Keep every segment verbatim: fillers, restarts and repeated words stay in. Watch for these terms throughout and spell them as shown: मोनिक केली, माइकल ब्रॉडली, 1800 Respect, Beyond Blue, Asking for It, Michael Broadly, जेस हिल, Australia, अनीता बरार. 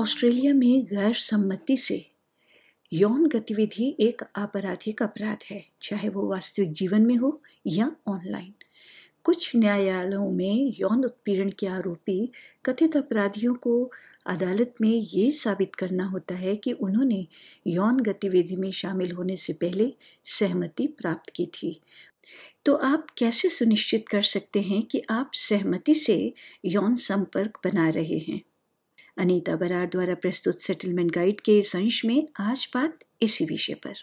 Australia में गैर सम्मति से यौन गतिविधि एक आपराधिक अपराध है, चाहे वो वास्तविक जीवन में हो या ऑनलाइन। कुछ न्यायालयों में यौन उत्पीड़न के आरोपी कथित अपराधियों को अदालत में ये साबित करना होता है कि उन्होंने यौन गतिविधि में शामिल होने से पहले सहमति प्राप्त की थी। तो आप कैसे सुनिश्चित कर सकते हैं कि आप सहमति से यौन संपर्क बना रहे हैं? अनीता बरार द्वारा प्रस्तुत सेटलमेंट गाइड के इस अंश में आज बात इसी विषय पर।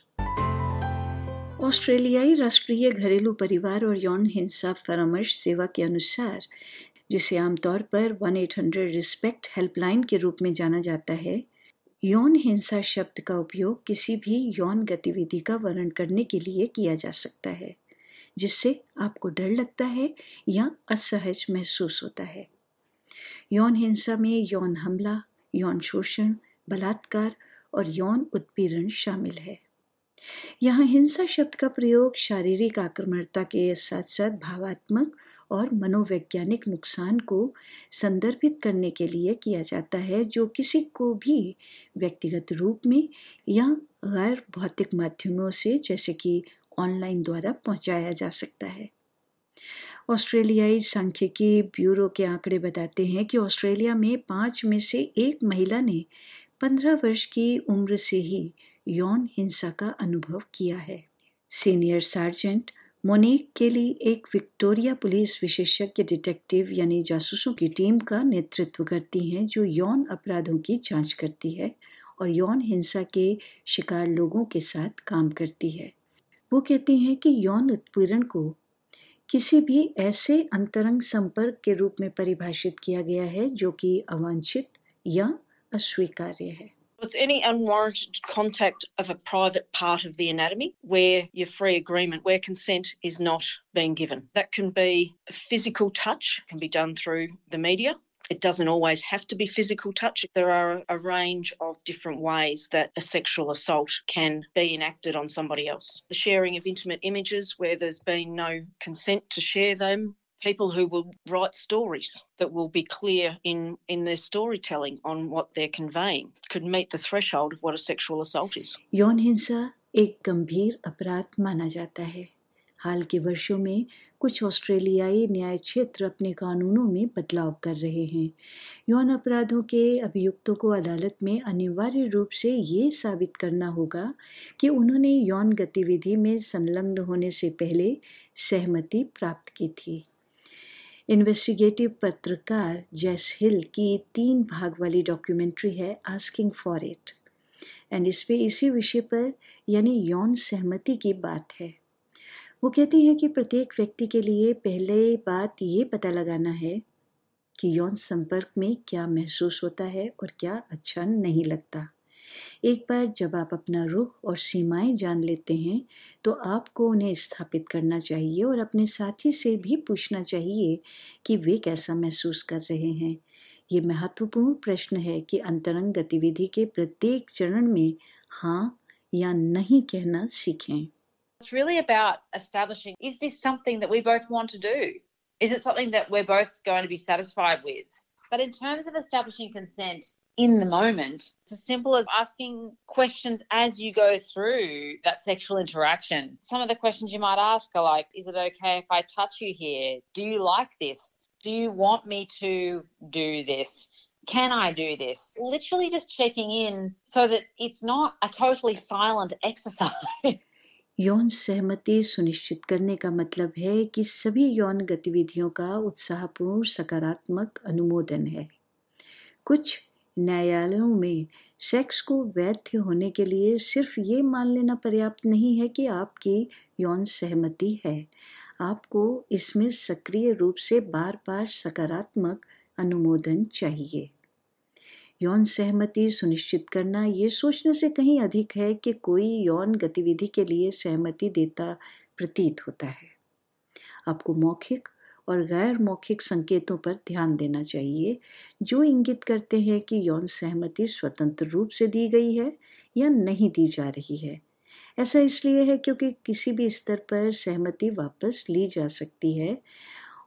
ऑस्ट्रेलियाई राष्ट्रीय घरेलू परिवार और यौन हिंसा परामर्श सेवा के अनुसार, जिसे आमतौर पर अठारह सौ रिस्पेक्ट हेल्पलाइन के रूप में जाना जाता है, यौन हिंसा शब्द का उपयोग किसी भी यौन गतिविधि का वर्णन करने के लिए किया जा सकता है जिससे आपको डर लगता है या असहज महसूस होता है। यौन हिंसा में यौन हमला, यौन शोषण, बलात्कार और यौन उत्पीड़न शामिल है। यहाँ हिंसा शब्द का प्रयोग शारीरिक आक्रामकता के साथ साथ भावात्मक और मनोवैज्ञानिक नुकसान को संदर्भित करने के लिए किया जाता है जो किसी को भी व्यक्तिगत रूप में या गैर भौतिक माध्यमों से, जैसे कि ऑनलाइन, द्वारा पहुंचाया जा सकता है। ऑस्ट्रेलियाई सांख्यिकी ब्यूरो के आंकड़े बताते हैं कि ऑस्ट्रेलिया में पाँच में से एक महिला ने पंद्रह वर्ष की उम्र से ही यौन हिंसा का अनुभव किया है। सीनियर सार्जेंट मोनिक केली एक विक्टोरिया पुलिस विशेषज्ञ डिटेक्टिव यानी जासूसों की टीम का नेतृत्व करती हैं जो यौन अपराधों की जांच करती है और यौन हिंसा के शिकार लोगों के साथ काम करती है। वो कहती हैं कि यौन उत्पीड़न को किसी भी ऐसे अंतरंग संपर्क के रूप में परिभाषित किया गया है जो कि अवांछित या अस्वीकार्य है। It's any unwarranted contact of a private part of the anatomy where your free agreement, where consent is not being given. That can be physical touch, can be done through the media. It doesn't always have to be physical touch. There are a range of different ways that a sexual assault can be enacted on somebody else. The sharing of intimate images where there's been no consent to share them. People who will write stories that will be clear in, in their storytelling on what they're conveying could meet the threshold of what a sexual assault is. यौन हिंसा एक गंभीर अपराध माना जाता है। हाल के वर्षों में कुछ ऑस्ट्रेलियाई न्याय क्षेत्र अपने कानूनों में बदलाव कर रहे हैं। यौन अपराधों के अभियुक्तों को अदालत में अनिवार्य रूप से ये साबित करना होगा कि उन्होंने यौन गतिविधि में संलग्न होने से पहले सहमति प्राप्त की थी। इन्वेस्टिगेटिव पत्रकार जेस हिल की तीन भाग वाली डॉक्यूमेंट्री है आस्किंग फॉर इट, एंड इस पे इसी विषय पर यानी यौन सहमति की बात है। वो कहती हैं कि प्रत्येक व्यक्ति के लिए पहले बात ये पता लगाना है कि यौन संपर्क में क्या महसूस होता है और क्या अच्छा नहीं लगता। एक बार जब आप अपना रुख और सीमाएं जान लेते हैं तो आपको उन्हें स्थापित करना चाहिए और अपने साथी से भी पूछना चाहिए कि वे कैसा महसूस कर रहे हैं। ये महत्वपूर्ण प्रश्न है कि अंतरंग गतिविधि के प्रत्येक चरण में हाँ या नहीं कहना सीखें। It's really about establishing, is this something that we both want to do? Is it something that we're both going to be satisfied with? But in terms of establishing consent in the moment, it's as simple as asking questions as you go through that sexual interaction. Some of the questions you might ask are like, is it okay if I touch you here? Do you like this? Do you want me to do this? Can I do this? Literally just checking in so that it's not a totally silent exercise. यौन सहमति सुनिश्चित करने का मतलब है कि सभी यौन गतिविधियों का उत्साहपूर्ण सकारात्मक अनुमोदन है। कुछ न्यायालयों में सेक्स को वैध होने के लिए सिर्फ ये मान लेना पर्याप्त नहीं है कि आपकी यौन सहमति है, आपको इसमें सक्रिय रूप से बार बार सकारात्मक अनुमोदन चाहिए। यौन सहमति सुनिश्चित करना ये सोचने से कहीं अधिक है कि कोई यौन गतिविधि के लिए सहमति देता प्रतीत होता है। आपको मौखिक और गैर मौखिक संकेतों पर ध्यान देना चाहिए जो इंगित करते हैं कि यौन सहमति स्वतंत्र रूप से दी गई है या नहीं दी जा रही है। ऐसा इसलिए है क्योंकि किसी भी स्तर पर सहमति वापस ली जा सकती है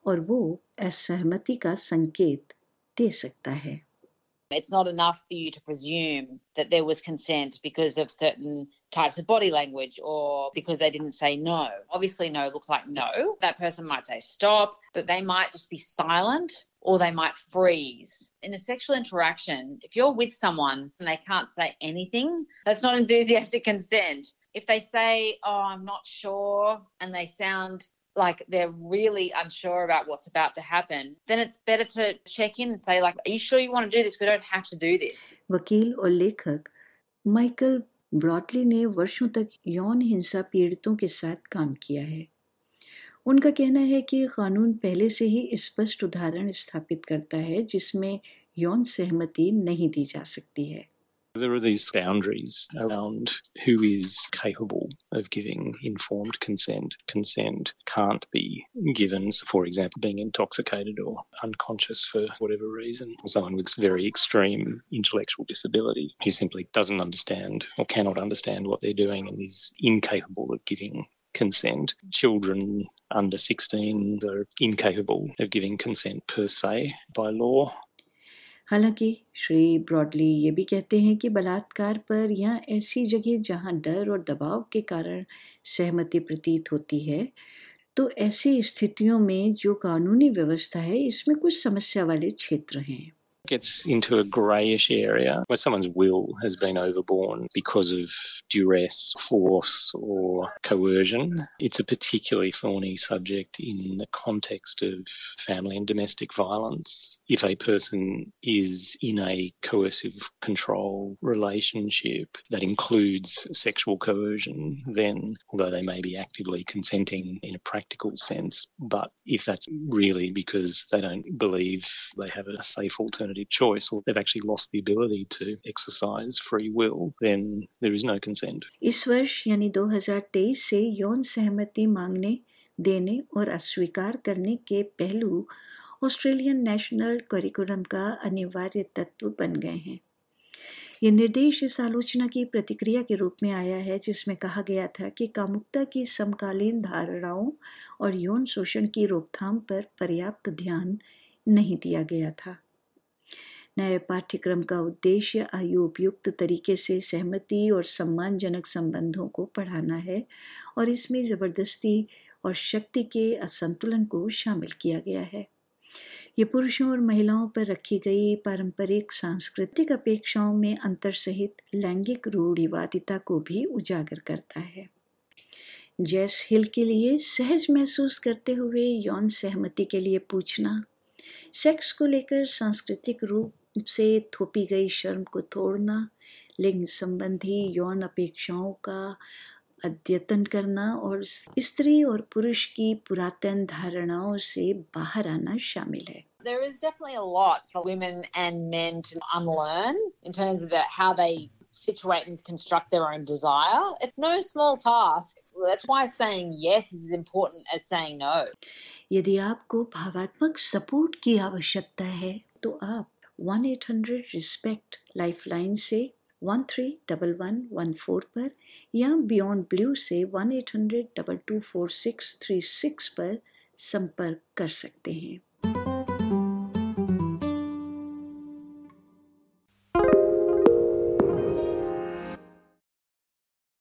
और वो असहमति का संकेत दे सकता है। It's not enough for you to presume that there was consent because of certain types of body language or because they didn't say no. Obviously no looks like no. That person might say stop, but they might just be silent or they might freeze. In a sexual interaction, if you're with someone and they can't say anything, that's not enthusiastic consent. If they say, oh, I'm not sure, and they sound like they're really unsure about what's about to happen, then it's better to check in and say, like, are you sure you want to do this? We don't have to do this. वकील और लेखक माइकल ब्रॉडली ने वर्षों तक यौन हिंसा पीड़ितों के साथ काम किया है। उनका कहना है कि कानून पहले से ही स्पष्ट उदाहरण स्थापित करता है जिसमें यौन सहमति नहीं दी जा सकती है। There are these boundaries around who is capable of giving informed consent. Consent can't be given, for example, being intoxicated or unconscious for whatever reason. Someone with very extreme intellectual disability who simply doesn't understand or cannot understand what they're doing and is incapable of giving consent. Children under sixteen are incapable of giving consent per se by law. हालांकि Shri broadly ये भी कहते हैं कि बलात्कार पर या ऐसी जगह जहां डर और दबाव के कारण सहमति प्रतीत होती है, तो ऐसी स्थितियों में जो कानूनी व्यवस्था है इसमें कुछ समस्या वाले क्षेत्र हैं। Gets into a greyish area where someone's will has been overborne because of duress, force or coercion. It's a particularly thorny subject in the context of family and domestic violence. If a person is in a coercive control relationship that includes sexual coercion, then although they may be actively consenting in a practical sense, but if that's really because they don't believe they have a safe alternative choice or they've actually lost the ability to exercise free will, then there is no consent. इस वर्ष यानी दो हज़ार तेईस से यौन सहमति मांगने, देने और अस्वीकार करने के पहलू ऑस्ट्रेलियन नेशनल करिकुलम का अनिवार्य तत्व बन गए हैं। ये निर्देश इस आलोचना की प्रतिक्रिया के रूप में आया है जिसमें कहा गया था कि कामुकता की समकालीन धारणाओं और यौन शोषण की रोकथाम पर पर्याप्त ध्यान नहीं दिया गया था। नए पाठ्यक्रम का उद्देश्य आयु उपयुक्त तरीके से सहमति और सम्मानजनक संबंधों को पढ़ाना है और इसमें जबरदस्ती और शक्ति के असंतुलन को शामिल किया गया है। ये पुरुषों और महिलाओं पर रखी गई पारंपरिक सांस्कृतिक अपेक्षाओं में अंतर सहित लैंगिक रूढ़िवादिता को भी उजागर करता है। जेस हिल के लिए सहज महसूस करते हुए यौन सहमति के लिए पूछना, सेक्स को लेकर सांस्कृतिक रूप से थोपी गई शर्म को तोड़ना, लिंग संबंधी यौन अपेक्षाओं का अद्यतन करना और स्त्री और पुरुष की पुरातन धारणाओं से बाहर आना शामिल है। There is definitely a lot for women and men to unlearn in terms of the, how they situate and construct their own desire. It's no small task. That's why saying yes is as important as saying no. यदि आपको भावात्मक support की आवश्यकता है तो आप अठारह सौ रिस्पेक्ट लाइफलाइन से one three one one one four पर या बियॉन्ड ब्लू से one eight hundred two two four six three six पर संपर्क कर सकते हैं।